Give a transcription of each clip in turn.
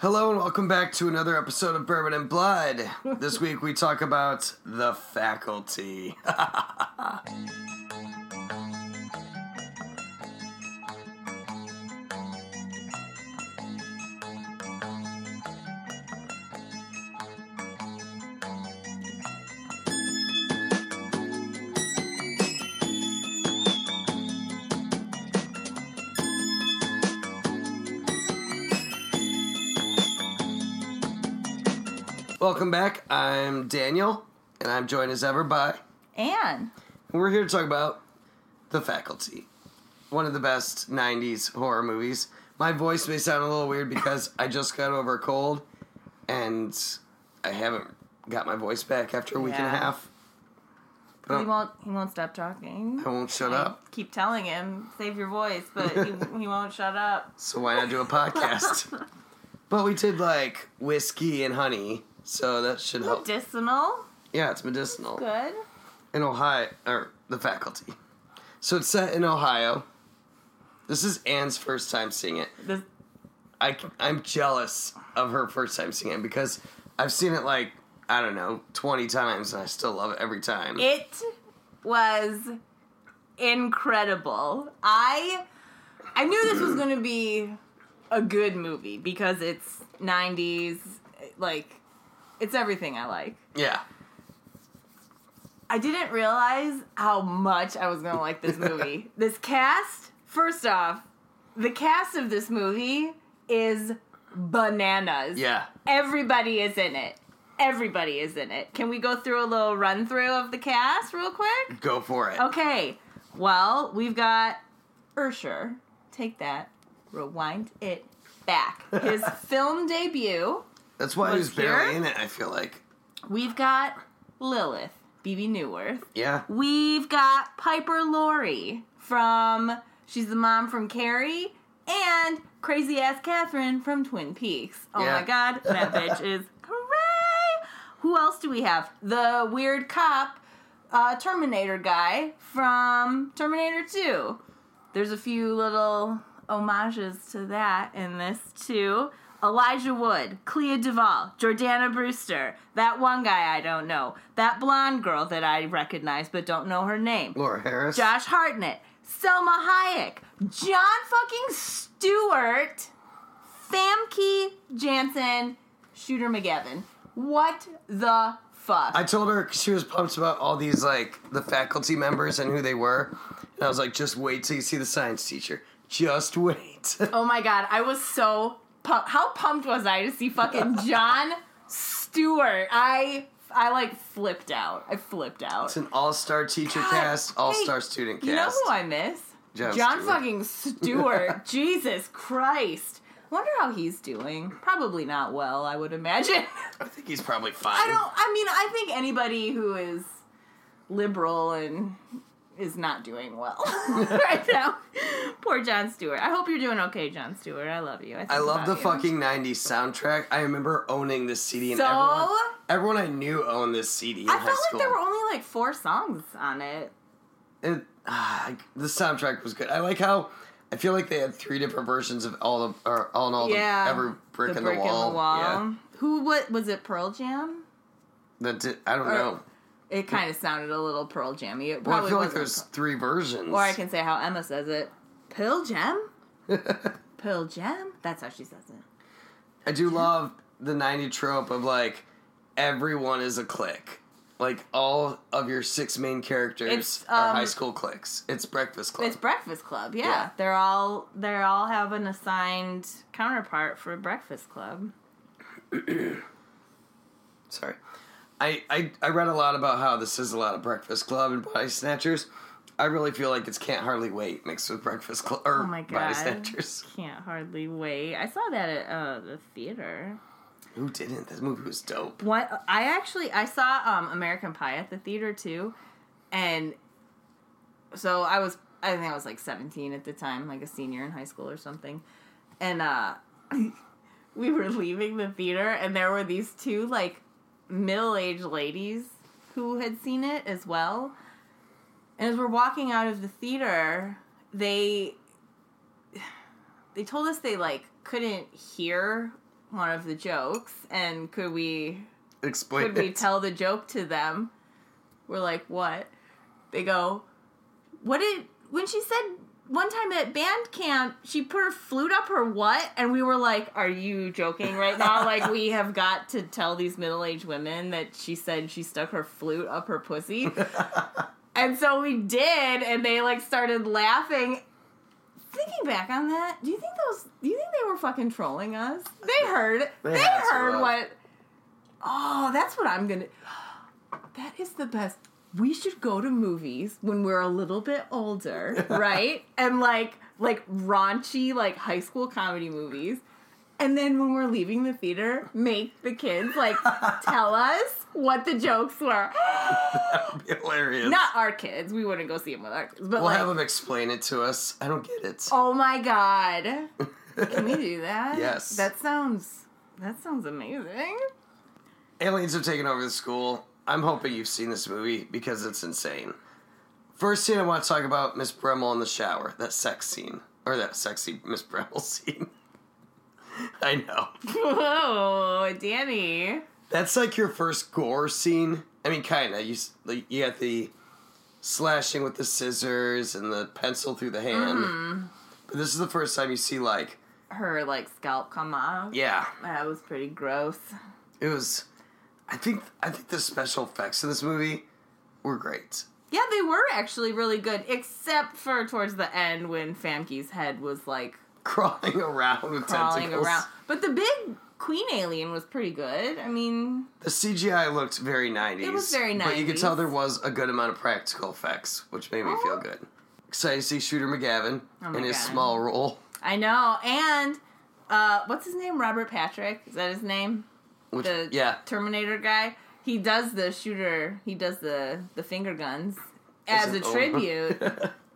Hello and welcome back to another episode of Bourbon and Blood. This week we talk about The Faculty. Welcome back. I'm Daniel, and I'm joined as ever by Anne. We're here to talk about The Faculty, one of the best 90s horror movies. My voice may sound a little weird because I just got over a cold, and I haven't got my voice back after a week and a half. But he won't stop talking. I won't shut up. Keep telling him, save your voice, but he won't shut up. So why not do a podcast? But we did, like, whiskey and honey. So that should help. Medicinal? Yeah, it's medicinal. Good. In Ohio, or The Faculty. So it's set in Ohio. This is Anne's first time seeing it. I'm jealous of her first time seeing it because I've seen it like, I don't know, 20 times and I still love it every time. It was incredible. I knew this was going to be a good movie because it's 90s, like... It's everything I like. Yeah. I didn't realize how much I was going to like this movie. This cast, first off, the cast of this movie is bananas. Yeah. Everybody is in it. Everybody is in it. Can we go through a little run-through of the cast real quick? Go for it. Okay. Well, we've got Usher. Take that. Rewind it back. His film debut... That's why he was barely in it, I feel like. We've got Lilith, Bebe Neuwirth. Yeah. We've got Piper Laurie she's the mom from Carrie, and crazy-ass Catherine from Twin Peaks. Oh, yeah. My God, that bitch is hooray! Who else do we have? The weird cop, Terminator guy from Terminator 2. There's a few little homages to that in this, too. Elijah Wood, Clea Duvall, Jordana Brewster, that one guy I don't know, that blonde girl that I recognize but don't know her name. Laura Harris. Josh Hartnett, Salma Hayek, Jon fucking Stewart, Famke Janssen, Shooter McGavin. What the fuck? I told her she was pumped about all these, like, the faculty members and who they were. And I was like, just wait till you see the science teacher. Just wait. Oh my God, I was so... How pumped was I to see fucking Jon Stewart? I like flipped out. I flipped out. It's an all-star teacher cast, all-star student cast. You know who I miss? Jon fucking Stewart. Jesus Christ. I wonder how he's doing. Probably not well, I would imagine. I think he's probably fine. I think anybody who is liberal and is not doing well right now. Poor Jon Stewart. I hope you're doing okay, Jon Stewart. I love you. I love the fucking 90s soundtrack. I remember owning this CD, and everyone I knew owned this CD in high school. I felt like there were only like 4 songs on it. The soundtrack was good. I like how I feel like they had 3 different versions of every brick in the wall. Yeah. What was it? Pearl Jam? I don't know. It kind of sounded a little Pearl Jammy. I feel like there's 3 versions. Or I can say how Emma says it. Pearl Jam? Pearl Jam? That's how she says it. I do love the 90 trope of, like, everyone is a clique. Like, all of your 6 main characters are high school cliques. It's Breakfast Club. It's Breakfast Club, yeah. They're all have an assigned counterpart for Breakfast Club. Sorry. I read a lot about how this is a lot of Breakfast Club and Body Snatchers. I really feel like it's Can't Hardly Wait mixed with Breakfast Club or Body Snatchers. Can't Hardly Wait. I saw that at the theater. Who didn't? This movie was dope. What I saw American Pie at the theater too, and so I think I was like 17 at the time, like a senior in high school or something, and we were leaving the theater and there were these 2 like middle-aged ladies who had seen it as well. And as we're walking out of the theater, they told us they, like, couldn't hear one of the jokes, and could we tell the joke to them? We're like, what? They go, when she said one time at band camp, she put her flute up her what? And we were like, are you joking right now? Like, we have got to tell these middle-aged women that she said she stuck her flute up her pussy. And so we did, and they, like, started laughing. Thinking back on that, do you think they were fucking trolling us? They heard it. They heard what... Oh, that's what I'm gonna... That is the best. We should go to movies when we're a little bit older, right? And, like raunchy, like, high school comedy movies. And then when we're leaving the theater, make the kids, like, tell us what the jokes were. That'd be hilarious. Not our kids. We wouldn't go see them with our kids. But we'll have them explain it to us. I don't get it. Oh, my God. Can we do that? Yes. That sounds amazing. Aliens have taken over the school. I'm hoping you've seen this movie because it's insane. First scene I want to talk about, Miss Bremmel in the shower. That sex scene. Or that sexy Miss Bremmel scene. I know. Oh, Danny. That's like your first gore scene. I mean, kind of. You got the slashing with the scissors and the pencil through the hand. Mm-hmm. But this is the first time you see, like... her, like, scalp come off. Yeah. That was pretty gross. It was... I think the special effects in this movie were great. Yeah, they were actually really good, except for towards the end when Famke's head was, like... Crawling around with tentacles. But the big Queen alien was pretty good. I mean... the CGI looked very 90s. It was very 90s. But you could tell there was a good amount of practical effects, which made me feel good. Excited to see Shooter McGavin in his small role. I know. And, what's his name? Robert Patrick? Is that his name? The Terminator guy. He does the shooter. He does the finger guns as a tribute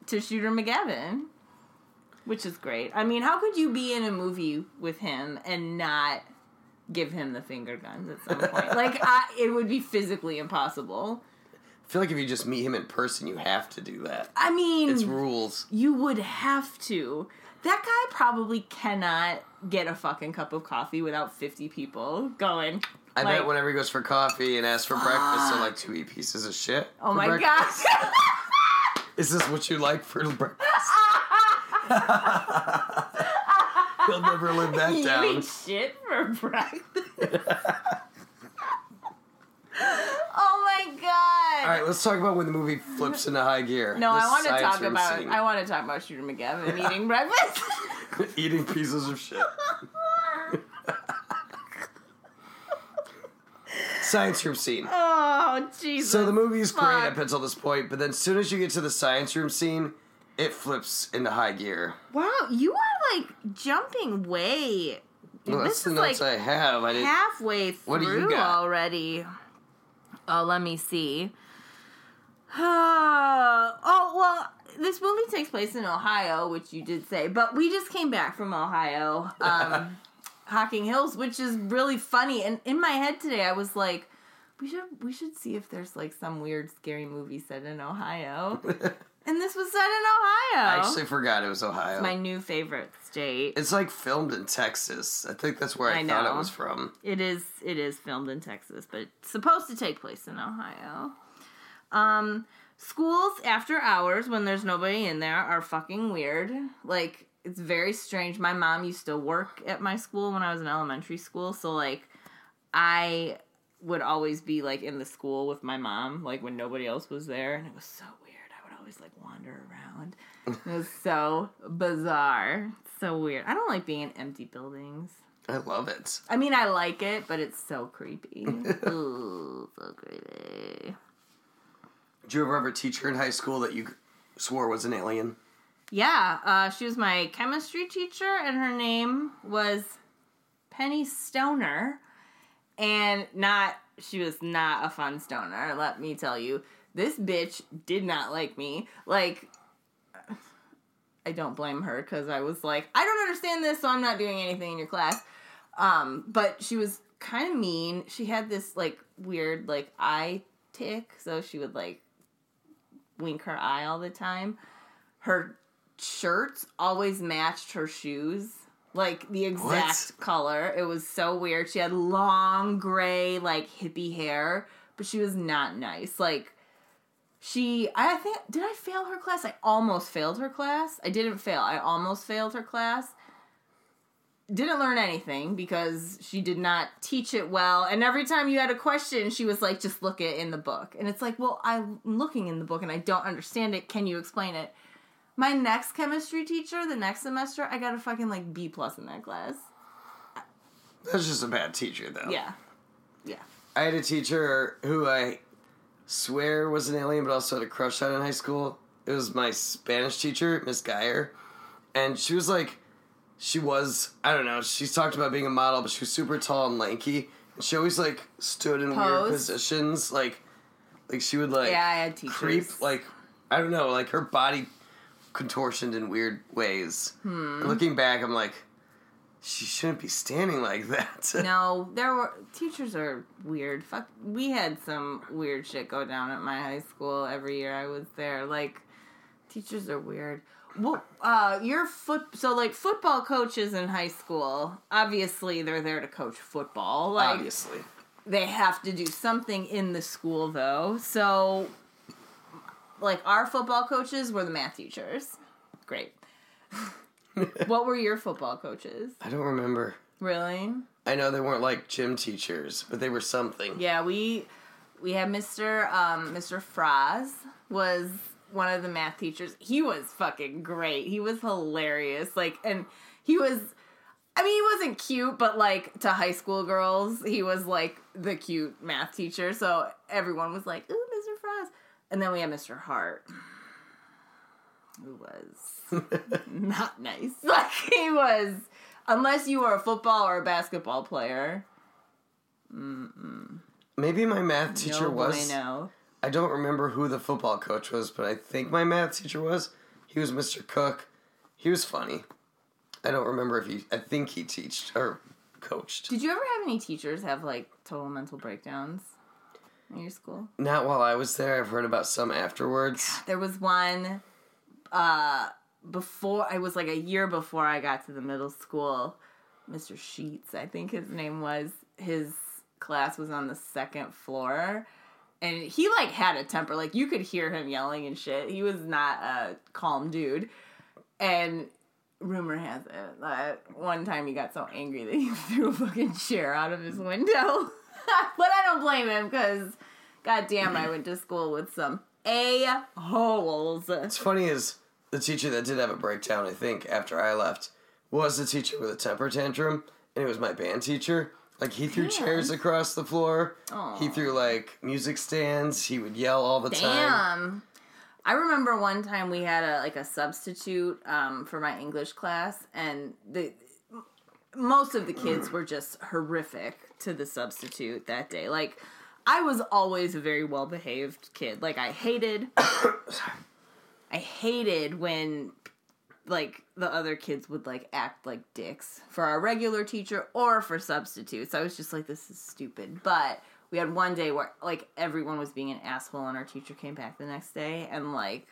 to Shooter McGavin, which is great. I mean, how could you be in a movie with him and not give him the finger guns at some point? Like, it would be physically impossible. I feel like if you just meet him in person, you have to do that. I mean, it's rules. You would have to. That guy probably cannot get a fucking cup of coffee without 50 people going. I bet whenever he goes for coffee and asks for breakfast, they're like, 2 pieces of shit. Oh my breakfast. God. Is this what you like for breakfast? He'll never live that down. You eat shit for breakfast? Oh my God! All right, let's talk about when the movie flips into high gear. No, I want to talk about Shooter McGavin eating breakfast, eating pieces of shit. Science room scene. Oh Jesus! So the movie is great up until this point, but then as soon as you get to the science room scene, it flips into high gear. Wow, you are like jumping way. Well, that's the notes I have. I halfway through what do you got? Already. Oh, let me see. This movie takes place in Ohio, which you did say, but we just came back from Ohio, Hocking Hills, which is really funny. And in my head today, I was like, we should see if there's like some weird scary movie set in Ohio. And this was set in Ohio. I actually forgot it was Ohio. It's my new favorite state. It's like filmed in Texas. I think that's where I thought it was from. It is filmed in Texas, but it's supposed to take place in Ohio. Schools after hours when there's nobody in there are fucking weird. Like, it's very strange. My mom used to work at my school when I was in elementary school, so like I would always be like in the school with my mom, like when nobody else was there, and it was so weird. Always like wander around. It was so bizarre, so weird. I don't like being in empty buildings. I love it. I mean, I like it, but it's so creepy. Ooh, so creepy. Did you ever have a teacher in high school that you swore was an alien? Yeah, she was my chemistry teacher, and her name was Penny Stoner, and she was not a fun stoner. Let me tell you. This bitch did not like me. Like, I don't blame her because I was like, I don't understand this, so I'm not doing anything in your class. But she was kind of mean. She had this, like, weird, like, eye tick, so she would, like, wink her eye all the time. Her shirts always matched her shoes. Like, the exact color. It was so weird. She had long, gray, like, hippie hair, but she was not nice. Like, I think, did I fail her class? I almost failed her class. I didn't fail. I almost failed her class. Didn't learn anything because she did not teach it well. And every time you had a question, she was like, just look it in the book. And it's like, well, I'm looking in the book and I don't understand it. Can you explain it? My next chemistry teacher, the next semester, I got a fucking, like, B+ in that class. That's just a bad teacher, though. Yeah. Yeah. I had a teacher who I swear was an alien, but also had a crush on in high school. It was my Spanish teacher, Miss Geyer. And she was, like, I don't know, she's talked about being a model, but she was super tall and lanky. And she always, like, stood in weird positions. Like she would, like, yeah, I had teachers. Creep, like, I don't know, like, her body contortioned in weird ways. Looking back, I'm like, she shouldn't be standing like that. No, teachers are weird. Fuck, we had some weird shit go down at my high school every year I was there. Like, teachers are weird. Well, football coaches in high school, obviously they're there to coach football. Like, obviously. They have to do something in the school, though. So, like, our football coaches were the math teachers. Great. What were your football coaches? I don't remember. Really? I know they weren't, like, gym teachers, but they were something. Yeah, we had Mr. Fraz was one of the math teachers. He was fucking great. He was hilarious. Like, and he was, I mean, he wasn't cute, but, like, to high school girls, he was, like, the cute math teacher. So everyone was like, ooh, Mr. Fraz. And then we had Mr. Hart, who was not nice. Like, he was, unless you were a football or a basketball player. Maybe my math teacher was. I don't remember who the football coach was, but I think my math teacher was. He was Mr. Cook. He was funny. I don't remember if I think he taught or coached. Did you ever have any teachers have, like, total mental breakdowns? In your school? Not while I was there. I've heard about some afterwards. There was one before, I was like a year before I got to the middle school. Mr. Sheets, I think his name was. His class was on the second floor. And he, like, had a temper. Like, you could hear him yelling and shit. He was not a calm dude. And rumor has it that one time he got so angry that he threw a fucking chair out of his window. But I don't blame him, because, goddamn, I went to school with some a-holes. What's funny is the teacher that did have a breakdown, I think, after I left, was the teacher with a temper tantrum, and it was my band teacher. Like, he threw chairs across the floor. Aww. He threw, like, music stands. He would yell all the time. Damn. I remember one time we had, a substitute for my English class, and most of the kids were just horrific to the substitute that day. Like, I was always a very well-behaved kid. Like, I hated when, like, the other kids would, like, act like dicks for our regular teacher or for substitutes. I was just like, this is stupid. But we had one day where, like, everyone was being an asshole and our teacher came back the next day and, like,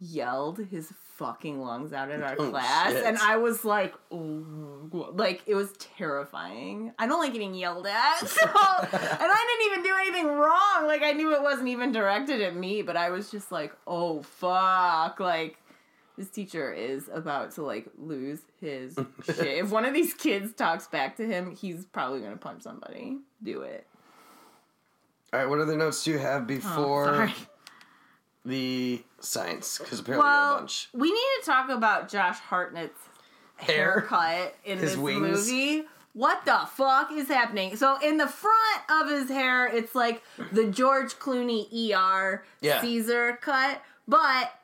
yelled his fucking lungs out in our class. Shit. And I was like, oh, like, it was terrifying. I don't like getting yelled at. So, and I didn't even do anything wrong. Like, I knew it wasn't even directed at me, but I was just like, oh, fuck. Like, this teacher is about to, like, lose his shit. If one of these kids talks back to him, he's probably going to punch somebody. Do it. All right, what other notes do you have before the science, because apparently a bunch. We need to talk about Josh Hartnett's haircut in his movie. What the fuck is happening? So in the front of his hair, it's like the George Clooney Caesar cut, but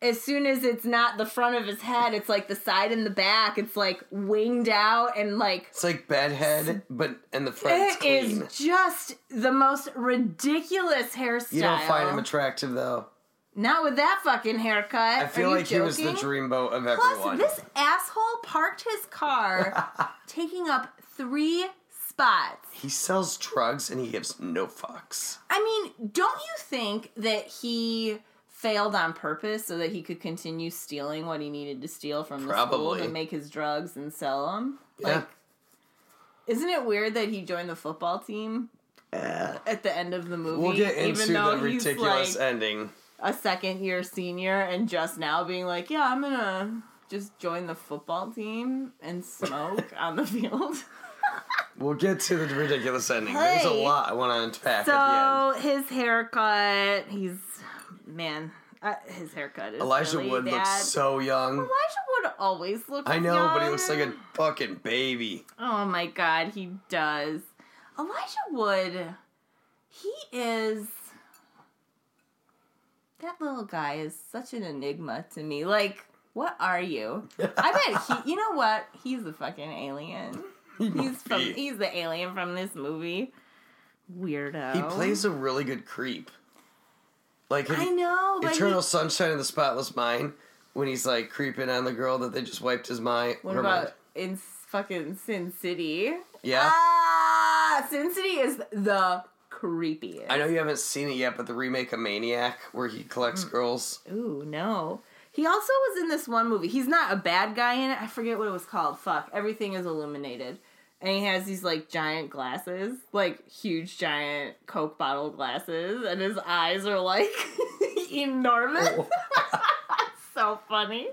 as soon as it's not the front of his head, it's like the side and the back. It's like winged out and like, it's like bedhead, but in the front it's clean. It is just the most ridiculous hairstyle. You don't find him attractive, though. Not with that fucking haircut. I feel like joking? He was the dreamboat of everyone. Plus, this asshole parked his car, taking up 3 spots. He sells drugs and he gives no fucks. I mean, don't you think that he failed on purpose so that he could continue stealing what he needed to steal from the school to make his drugs and sell them. Yeah. Like, isn't it weird that he joined the football team at the end of the movie? We'll get into the ridiculous ending. A second-year senior and just now being like, yeah, I'm going to just join the football team and smoke on the field. We'll get to the ridiculous ending. There's a lot I want to unpack at the end. So his haircut, his haircut is Elijah really Wood bad. Looks so young. Elijah Wood always looks young. I know, but he looks like a fucking baby. Oh my God, he does. Elijah Wood, he is... That little guy is such an enigma to me. Like, what are you? I bet you know what? He's a fucking alien. He's the alien from this movie. Weirdo. He plays a really good creep. Like I know, but Eternal Sunshine of the Spotless Mind, when he's like creeping on the girl that they just wiped his mind. What about in fucking Sin City? Yeah. Ah, Sin City is the creepiest. I know you haven't seen it yet, but the remake of Maniac, where he collects girls. Ooh, no. He also was in this one movie. He's not a bad guy in it. I forget what it was called. Fuck. Everything is illuminated. And he has these, like, giant glasses. Like, huge, giant Coke bottle glasses. And his eyes are, like, enormous. Oh. So funny.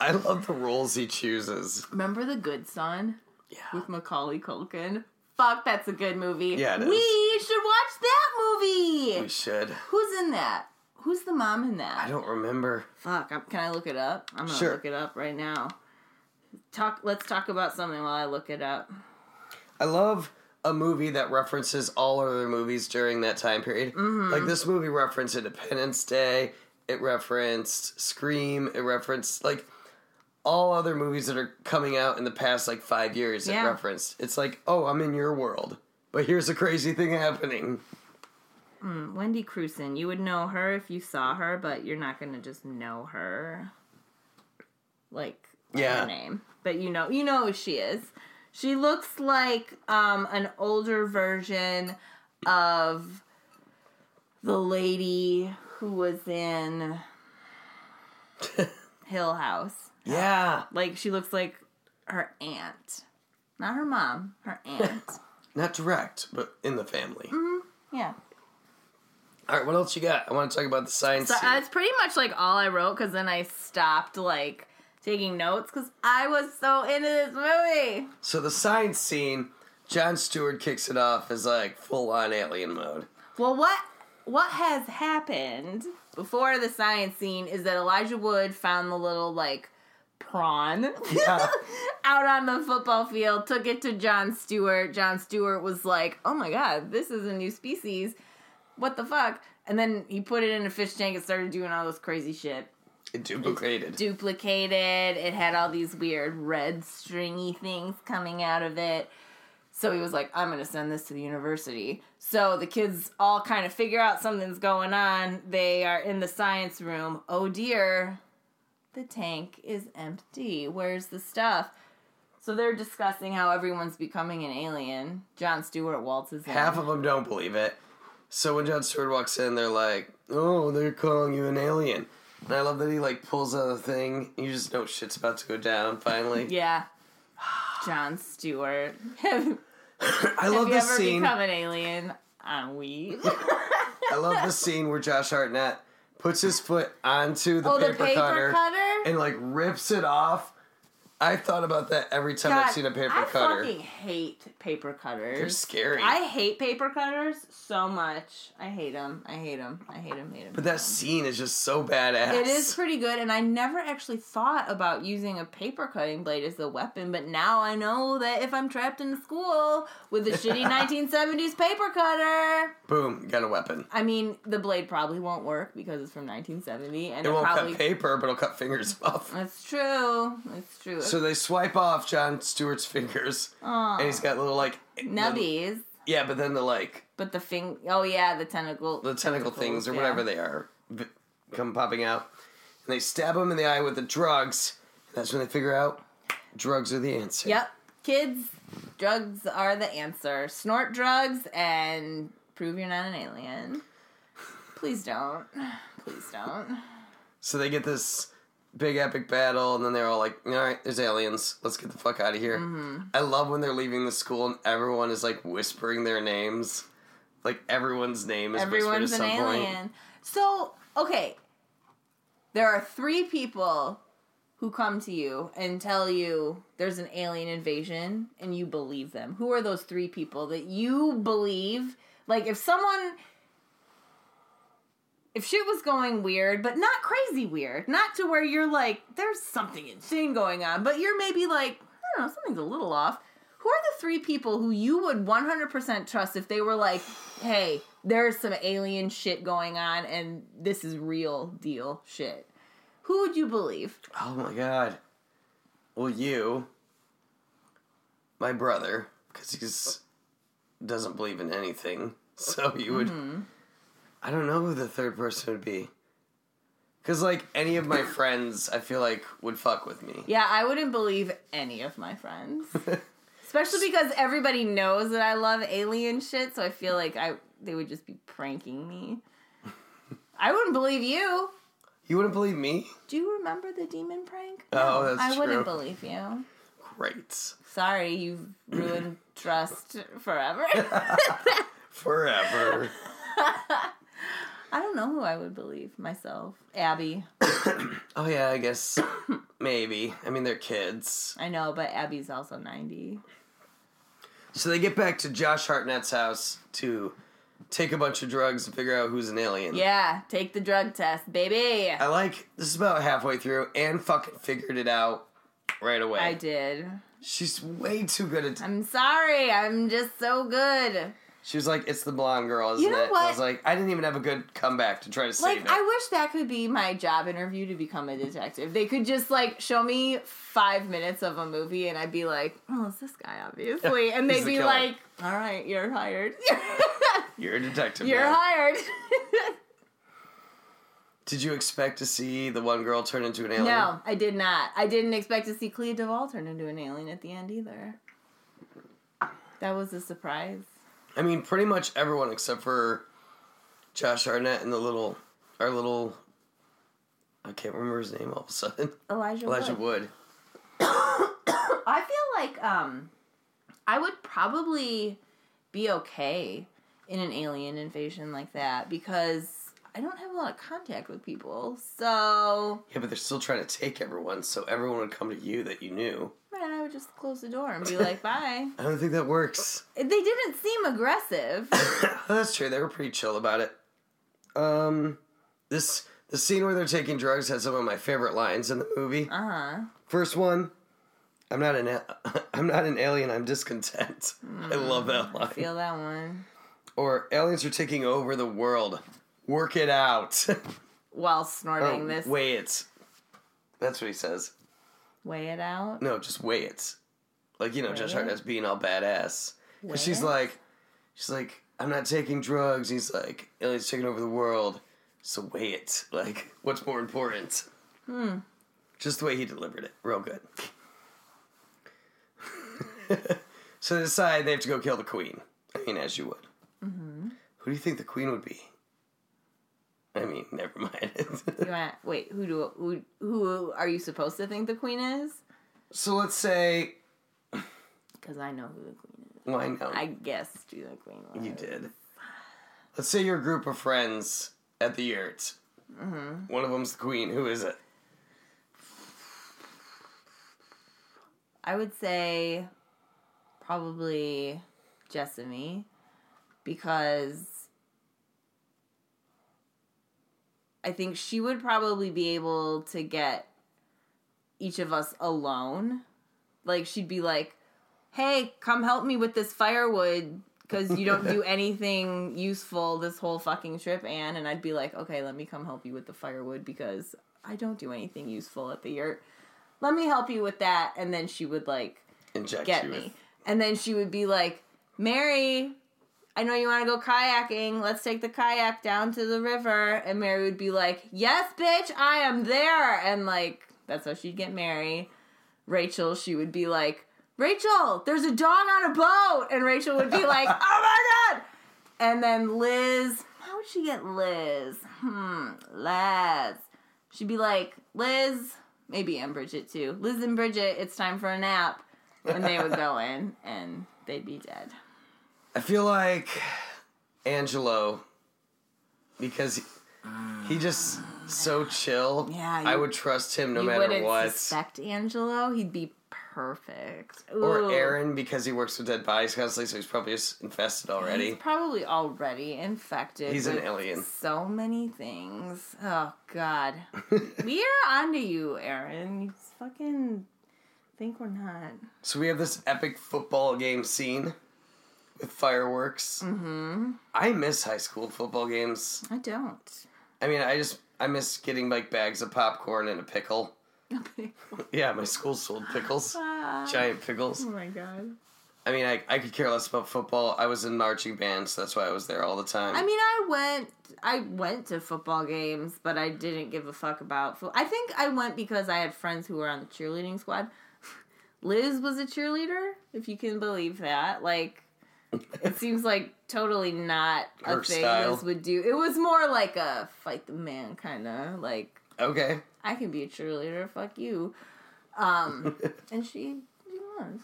I love the roles he chooses. Remember The Good Son? Yeah. With Macaulay Culkin? Fuck, that's a good movie. Yeah, it is. We should watch that movie! We should. Who's in that? Who's the mom in that? I don't remember. Fuck, can I look it up? I'm going to look it up right now. Let's talk about something while I look it up. I love a movie that references all other movies during that time period. Mm-hmm. Like, this movie referenced Independence Day. It referenced Scream. It referenced, like, all other movies that are coming out in the past, like, 5 years. Yeah. It referenced. It's like, oh, I'm in your world. But here's a crazy thing happening. Wendy Crewson. You would know her if you saw her, but you're not going to just know her. Like, her name. But you know who she is. She looks like an older version of the lady who was in Hill House. Yeah. Like, she looks like her aunt. Not her mom. Her aunt. Not direct, but in the family. Mm-hmm. Yeah. All right, what else you got? I want to talk about the science. So that's pretty much like all I wrote, because then I stopped like taking notes because I was so into this movie. So the science scene, Jon Stewart kicks it off as like full on alien mode. Well, what has happened before the science scene is that Elijah Wood found the little like prawn out on the football field, took it to Jon Stewart. Jon Stewart was like, "Oh my God, this is a new species. What the fuck?" And then he put it in a fish tank and started doing all this crazy shit. It duplicated. It had all these weird red stringy things coming out of it. So he was like, I'm going to send this to the university. So the kids all kind of figure out something's going on. They are in the science room. Oh dear, the tank is empty. Where's the stuff? So they're discussing how everyone's becoming an alien. Jon Stewart waltzes in. Half of them don't believe it. So when Jon Stewart walks in, they're like, oh, they're calling you an alien. And I love that he, like, pulls out the thing. You just know shit's about to go down, finally. Yeah. Jon Stewart. I love this scene. Have you ever become an alien? I'm weak. I love the scene where Josh Hartnett puts his foot onto the paper cutter and, like, rips it off. I thought about that every time I've seen a paper cutter. I fucking hate paper cutters. They're scary. I hate paper cutters so much. I hate them. But that scene is just so badass. It is pretty good, and I never actually thought about using a paper cutting blade as a weapon, but now I know that if I'm trapped in school with a shitty 1970s paper cutter... Boom, got a weapon. I mean, the blade probably won't work because it's from 1970, and it won't cut paper, but it'll cut fingers off. That's true. So they swipe off Jon Stewart's fingers, and he's got little, like... Nubbies. Yeah, but then the, like... But the thing... Oh, yeah, the tentacle... The tentacle things, or whatever they are, come popping out. And they stab him in the eye with the drugs. That's when they figure out drugs are the answer. Yep. Kids, drugs are the answer. Snort drugs and prove you're not an alien. Please don't. please don't. So they get this big epic battle, and then they're all like, all right, there's aliens. Let's get the fuck out of here. Mm-hmm. I love when they're leaving the school and everyone is, like, whispering their names. Like, everyone's name is everyone's whispered at some alien. Point. So, okay. There are three people who come to you and tell you there's an alien invasion, and you believe them. Who are those three people that you believe? Like, if someone... If shit was going weird, but not crazy weird, not to where you're like, there's something insane going on, but you're maybe like, I don't know, something's a little off. Who are the three people who you would 100% trust if they were like, hey, there's some alien shit going on and this is real deal shit? Who would you believe? Oh my god. Well, you, my brother, because he doesn't believe in anything, so you would... Mm-hmm. I don't know who the third person would be. Because, like, any of my friends, I feel like, would fuck with me. Yeah, I wouldn't believe any of my friends. Especially because everybody knows that I love alien shit, so I feel like they would just be pranking me. I wouldn't believe you. You wouldn't believe me? Do you remember the demon prank? No, oh, that's true. I wouldn't believe you. Great. Sorry, you've ruined trust forever. Forever. I don't know who I would believe myself. Abby. Oh, yeah, I guess. Maybe. I mean, they're kids. I know, but Abby's also 90. So they get back to Josh Hartnett's house to take a bunch of drugs and figure out who's an alien. Yeah, take the drug test, baby. I like, this is about halfway through, and fucking figured it out right away. I did. She's way too good at... I'm sorry, I'm just so good. She was like, it's the blonde girl, isn't it? You know what? I was like, I didn't even have a good comeback to try to save it. Like, I wish that could be my job interview to become a detective. They could just, like, show me 5 minutes of a movie, and I'd be like, oh, it's this guy, obviously. And they'd be like, all right, you're hired. You're a detective. You're hired. Did you expect to see the one girl turn into an alien? No, I did not. I didn't expect to see Clea Duvall turn into an alien at the end either. That was a surprise. I mean, pretty much everyone except for Josh Hartnett and our little, I can't remember his name all of a sudden. Elijah Wood. I feel like I would probably be okay in an alien invasion like that because I don't have a lot of contact with people, so... Yeah, but they're still trying to take everyone, so everyone would come to you that you knew. And I would just close the door and be like, bye. I don't think that works. They didn't seem aggressive. That's true. They were pretty chill about it. The scene where they're taking drugs has some of my favorite lines in the movie. Uh-huh. First one, I'm not an alien, I'm discontent. I love that line. I feel that one. Or, aliens are taking over the world. Work it out. While snorting this. Weigh it. That's what he says. Weigh it out? No, just weigh it. Like, you know, Josh Hartnett's being all badass. Because she's like, I'm not taking drugs. He's like, aliens taking over the world. So weigh it. Like, what's more important? Just the way he delivered it. Real good. So they decide they have to go kill the queen. I mean, as you would. Mm-hmm. Who do you think the queen would be? I mean, never mind. Wait, who are you supposed to think the queen is? So let's say... Because I know who the queen is. Well, I know. I guessed who the queen was. You did. Let's say your group of friends at the yurt. Mm-hmm. One of them's the queen. Who is it? I would say probably Jessamy, because... I think she would probably be able to get each of us alone. Like, she'd be like, hey, come help me with this firewood because you don't do anything useful this whole fucking trip, Anne. And I'd be like, okay, let me come help you with the firewood because I don't do anything useful at the yurt. Let me help you with that. And then she would, like, get me. And then she would be like, Mary... I know you want to go kayaking. Let's take the kayak down to the river. And Mary would be like, yes, bitch, I am there. And, like, that's how she'd get Mary. Rachel, she would be like, Rachel, there's a dog on a boat. And Rachel would be like, oh, my God. And then Liz, I would she get Liz? Liz. She'd be like, Liz, maybe, and Bridget too. Liz and Bridget, it's time for a nap. And they would go in and they'd be dead. I feel like Angelo, because he just so chill. Yeah, I would trust him no matter what. You wouldn't suspect Angelo. He'd be perfect. Ooh. Or Aaron, because he works with dead bodies constantly, so he's probably just infested already. He's probably already infected. He's an alien. So many things. Oh, God. We are onto you, Aaron. You fucking think we're not. So we have this epic football game scene with fireworks. Mm-hmm. I miss high school football games. I don't. I mean, I miss getting, like, bags of popcorn and a pickle. A pickle? Yeah, my school sold pickles. Giant pickles. Oh, my God. I mean, I could care less about football. I was in marching band, so that's why I was there all the time. I mean, I went to football games, but I didn't give a fuck about football. I think I went because I had friends who were on the cheerleading squad. Liz was a cheerleader, if you can believe that. Like, it seems like totally not a her thing style. Liz would do. It was more like a fight the man kind of, like, okay, I can be a cheerleader, fuck you. And she was.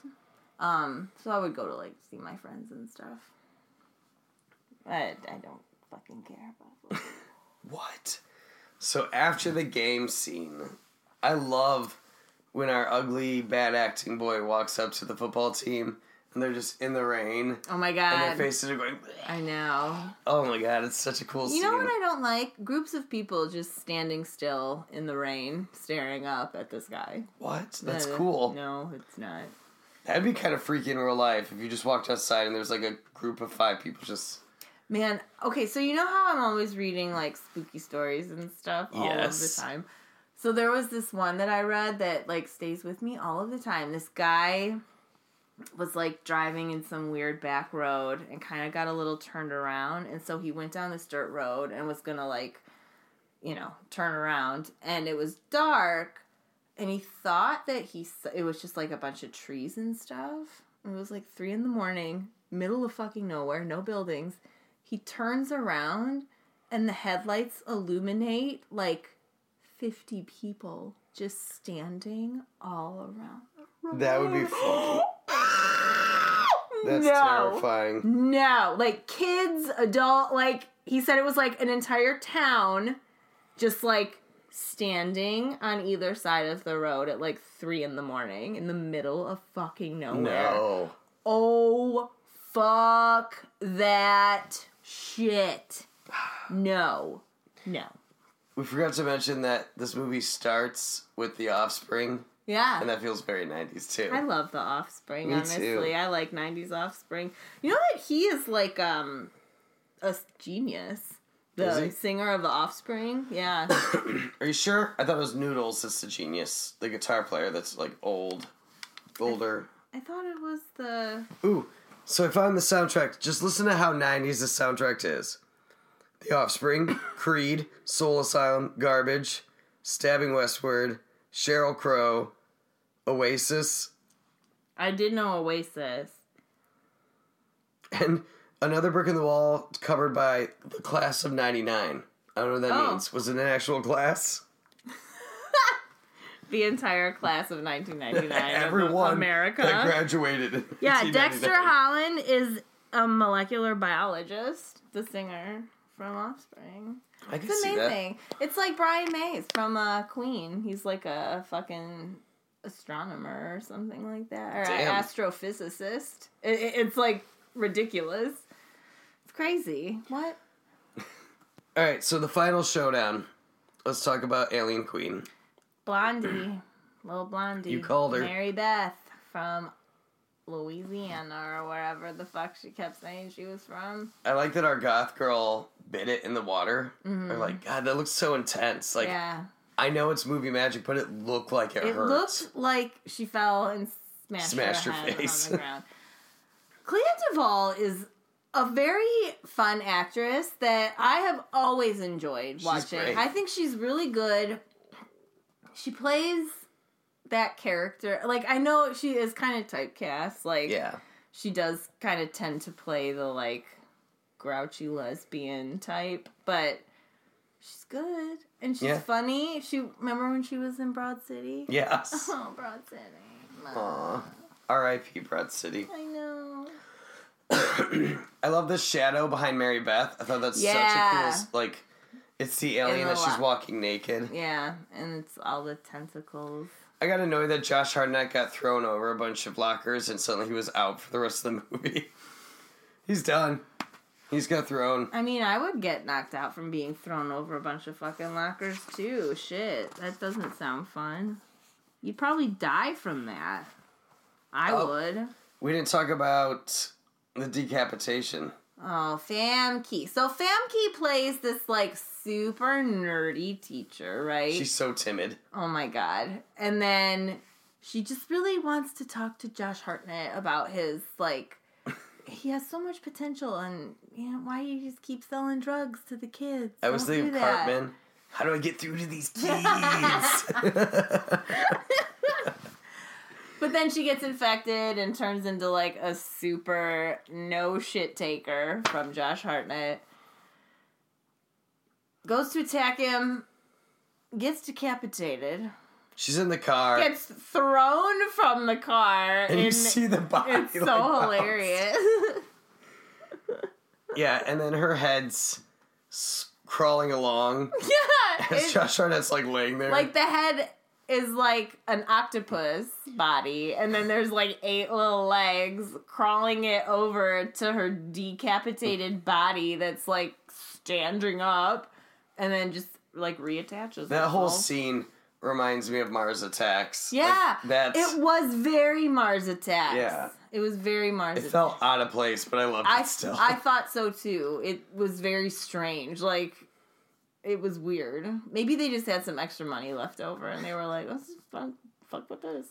So I would go to, like, see my friends and stuff. But I don't fucking care about Liz. What? So after the game scene, I love when our ugly, bad acting boy walks up to the football team. And they're just in the rain. Oh, my God. And their faces are going... I know. Oh, my God. It's such a cool scene. You know what I don't like? Groups of people just standing still in the rain, staring up at the sky. What? That's cool. No, it's not. That'd be kind of freaky in real life if you just walked outside and there's, like, a group of 5 people just... Man, okay, so you know how I'm always reading, like, spooky stories and stuff all of the time? So there was this one that I read that, like, stays with me all of the time. This guy... was, like, driving in some weird back road and kind of got a little turned around. And so he went down this dirt road and was going to, like, you know, turn around. And it was dark. And he thought that it was just, like, a bunch of trees and stuff. It was, like, 3 a.m, middle of fucking nowhere, no buildings. He turns around and the headlights illuminate, like, 50 people just standing all around the road. That would be fun. That's terrifying. No, like, kids, adult, like, he said it was, like, an entire town just, like, standing on either side of the road at, like, 3 a.m, in the middle of fucking nowhere. No. Oh, fuck that shit. No. No. We forgot to mention that this movie starts with The Offspring. Yeah. And that feels very 90s, too. I love The Offspring, honestly. I like 90s Offspring. You know that he is, like, a genius? The singer of The Offspring? Yeah. Are you sure? I thought it was Noodles that's the genius. The guitar player that's, like, older. I thought it was the... Ooh, so I found the soundtrack. Just listen to how 90s the soundtrack is. The Offspring, Creed, Soul Asylum, Garbage, Stabbing Westward... Sheryl Crow, Oasis. I did know Oasis. And Another Brick in the Wall, covered by the class of 99. I don't know what that means. Was it an actual class? The entire class of 1999. Everyone of America that graduated. In Dexter Holland is a molecular biologist, the singer from Offspring. I can see that. It's amazing. It's like Brian Mays from Queen. He's like a fucking astronomer or something like that. Or an astrophysicist. It's like ridiculous. It's crazy. What? All right, so the final showdown. Let's talk about Alien Queen. Blondie. Little Blondie. You called her. Mary Beth from Louisiana or wherever the fuck she kept saying she was from. I like that our goth girl bit it in the water. Mm-hmm. Or like, God, that looks so intense. Like, yeah. I know it's movie magic, but it looked like it hurt. It looked like she fell and smashed her face on the ground. Clea Duvall is a very fun actress that I have always enjoyed watching. Great. I think she's really good. She plays that character, like, I know she is kind of typecast, like, she does kind of tend to play the, like, grouchy lesbian type, but she's good. And she's funny. Remember when she was in Broad City? Yes. Oh, Broad City. Aww. R.I.P. Broad City. I know. I love the shadow behind Mary Beth. I thought that's such a cool, like, it's the alien that she's walking naked. Yeah, and it's all the tentacles. I got annoyed that Josh Hartnett got thrown over a bunch of lockers and suddenly he was out for the rest of the movie. He's done. He's got thrown. I mean, I would get knocked out from being thrown over a bunch of fucking lockers, too. Shit, that doesn't sound fun. You'd probably die from that. I would. We didn't talk about the decapitation. Oh, Famke. So Famke plays this, like, super nerdy teacher, right? She's so timid. Oh, my God. And then she just really wants to talk to Josh Hartnett about his, like, he has so much potential, and, you know, why do you just keep selling drugs to the kids? I was thinking Cartman. How do I get through to these kids? But then she gets infected and turns into, like, a super no-shit taker from Josh Hartnett. Goes to attack him. Gets decapitated. She's in the car. Gets thrown from the car. And you see the body. It's so hilarious. Yeah, and then her head's crawling along. Yeah. As Josh Hartnett's, like, laying there. Like, the head is like an octopus body, and then there's like 8 little legs crawling it over to her decapitated body that's like standing up, and then just like reattaches. That whole scene reminds me of Mars Attacks. Yeah. Like, it was very Mars Attacks. Yeah. It was very Mars Attacks. It felt out of place, but I loved it still. I thought so too. It was very strange. Like, it was weird. Maybe they just had some extra money left over, and they were like, let's just fuck with this.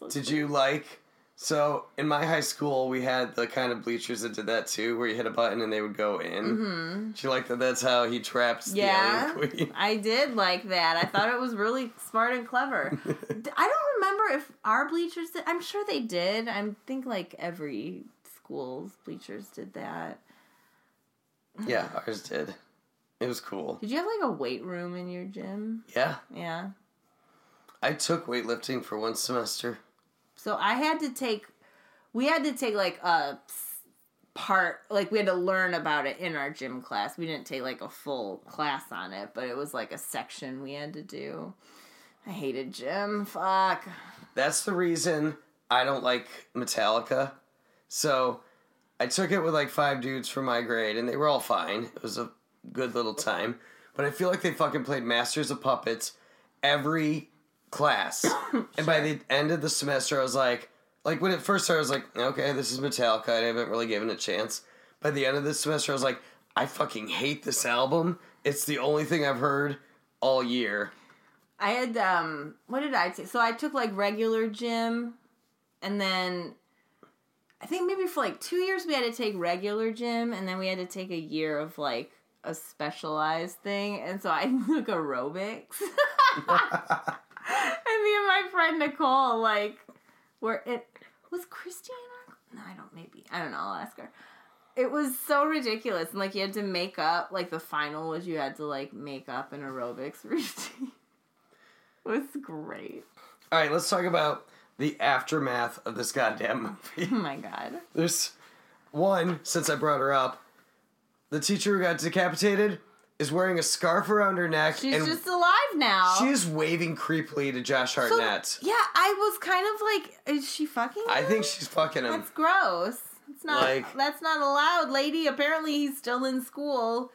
So, in my high school, we had the kind of bleachers that did that, too, where you hit a button and they would go in. Mm-hmm. Did you like that? That's how he traps the alien queen. I did like that. I thought it was really smart and clever. I don't remember if our bleachers did. I'm sure they did. I think, like, every school's bleachers did that. Yeah, ours did. It was cool. Did you have, like, a weight room in your gym? Yeah. Yeah. I took weightlifting for one semester. So we had to take, like, a part, like, we had to learn about it in our gym class. We didn't take, like, a full class on it, but it was, like, a section we had to do. I hated gym. Fuck. That's the reason I don't like Metallica. So I took it with, like, 5 dudes from my grade, and they were all fine. It was a good little time, but I feel like they fucking played Masters of Puppets every class. Sure. And by the end of the semester, I was like when it first started, I was like, okay, this is Metallica, and I haven't really given it a chance. By the end of the semester, I was like, I fucking hate this album. It's the only thing I've heard all year. I had, what did I take? So I took, like, regular gym, and then I think maybe for, like, 2 years we had to take regular gym, and then we had to take a year of, like, a specialized thing, and so I took aerobics. And me and my friend Nicole, like, was Christian? No, I don't know, I'll ask her. It was so ridiculous, and, like, you had to make up, like, the final was you had to, like, make up an aerobics routine. It was great. Alright, let's talk about the aftermath of this goddamn movie. Oh my God. There's one, since I brought her up, the teacher who got decapitated is wearing a scarf around her neck. She's just alive now. She is waving creepily to Josh Hartnett. So, yeah, I was kind of like, is she fucking him? I think she's fucking him. That's gross. That's not allowed, lady. Apparently he's still in school.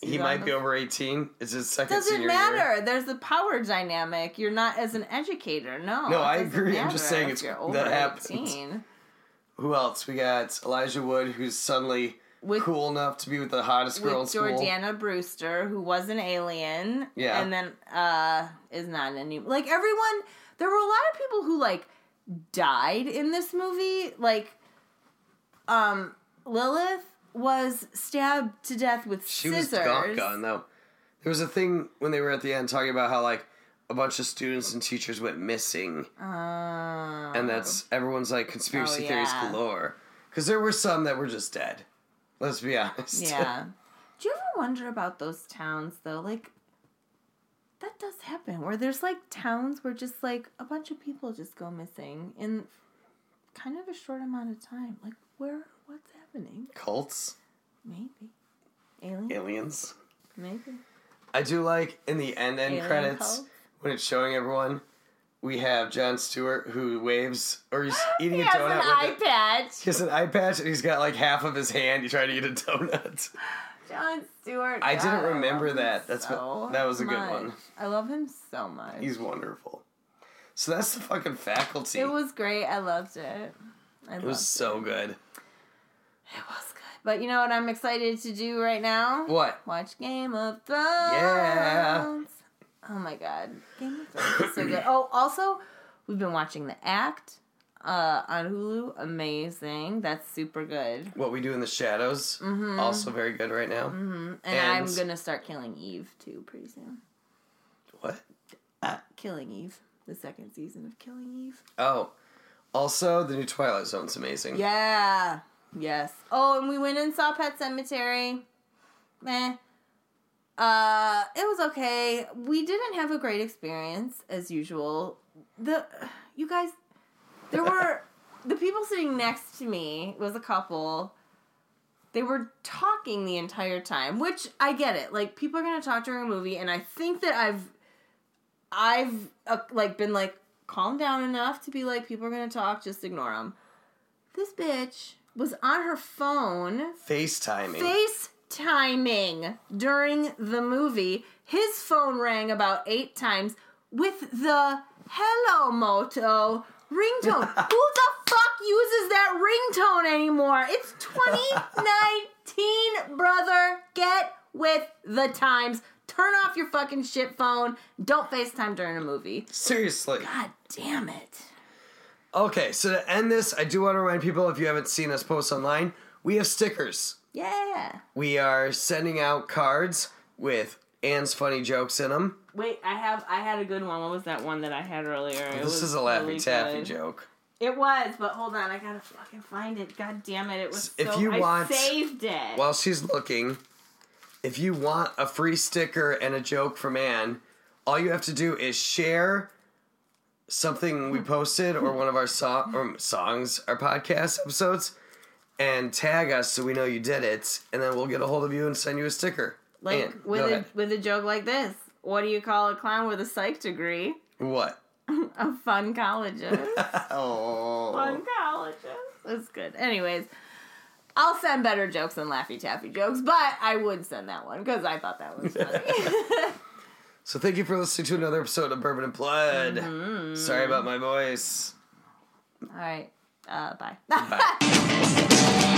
He might be over 18. It's his second senior year. Doesn't matter. There's a power dynamic. You're not as an educator. No, I agree. I'm just saying it's that happens. 18. Who else? We got Elijah Wood, who's suddenly cool enough to be with the hottest girl in school. Jordana Brewster, who was an alien. Yeah. And then is not anymore. Like, everyone, there were a lot of people who, like, died in this movie. Like, Lilith was stabbed to death with scissors. She was gone, though. There was a thing when they were at the end talking about how, like, a bunch of students and teachers went missing. Oh. And that's, everyone's like, conspiracy theories galore. Because there were some that were just dead. Let's be honest. Yeah. Do you ever wonder about those towns, though? Like, that does happen, where there's, like, towns where just, like, a bunch of people just go missing in kind of a short amount of time. Like, where, what's happening? Cults? Maybe. Aliens? Maybe. I do like, in the end credits, cult? When it's showing everyone, we have Jon Stewart who waves, or he's eating he a donut. He has an eye patch, and he's got like half of his hand. You try to eat a donut. Jon Stewart. I didn't remember that. That was a good one. I love him so much. He's wonderful. So that's the fucking Faculty. It was great. I loved it. It was so good. It was good. But you know what I'm excited to do right now? What? Watch Game of Thrones. Yeah. Oh my God. Game of Thrones is so good. Oh, also, we've been watching The Act on Hulu. Amazing. That's super good. What We Do in the Shadows. Mm-hmm. Also very good right now. Mm-hmm. And I'm going to start Killing Eve, too, pretty soon. What? Killing Eve. The second season of Killing Eve. Oh. Also, the new Twilight Zone's amazing. Yeah. Yes. Oh, and we went and saw Pet Sematary. Meh. It was okay. We didn't have a great experience as usual. The people sitting next to me was a couple. They were talking the entire time, which I get it. Like, people are going to talk during a movie, and I think that I've been like calmed down enough to be like, people are going to talk, just ignore them. This bitch was on her phone. FaceTiming during the movie. His phone rang about 8 times with the Hello Moto ringtone. Who the fuck uses that ringtone anymore? It's 2019, brother. Get with the times. Turn off your fucking shit phone. Don't FaceTime during a movie. Seriously. God damn it. Okay, so to end this, I do want to remind people, if you haven't seen us post online, we have stickers. Yeah. We are sending out cards with Anne's funny jokes in them. Wait, I had a good one. What was that one that I had earlier? This is a Laffy really Taffy good joke. It was, but hold on. I got to fucking find it. God damn it. It was I saved it. While she's looking, if you want a free sticker and a joke from Anne, all you have to do is share something we posted or one of our songs, our podcast episodes, and tag us so we know you did it, and then we'll get a hold of you and send you a sticker. Like, Anne, with a joke like this. What do you call a clown with a psych degree? What? A funcologist. Oh. Funcologist. That's good. Anyways, I'll send better jokes than Laffy Taffy jokes, but I would send that one because I thought that was funny. So thank you for listening to another episode of Bourbon and Blood. Mm-hmm. Sorry about my voice. All right. Bye. Bye.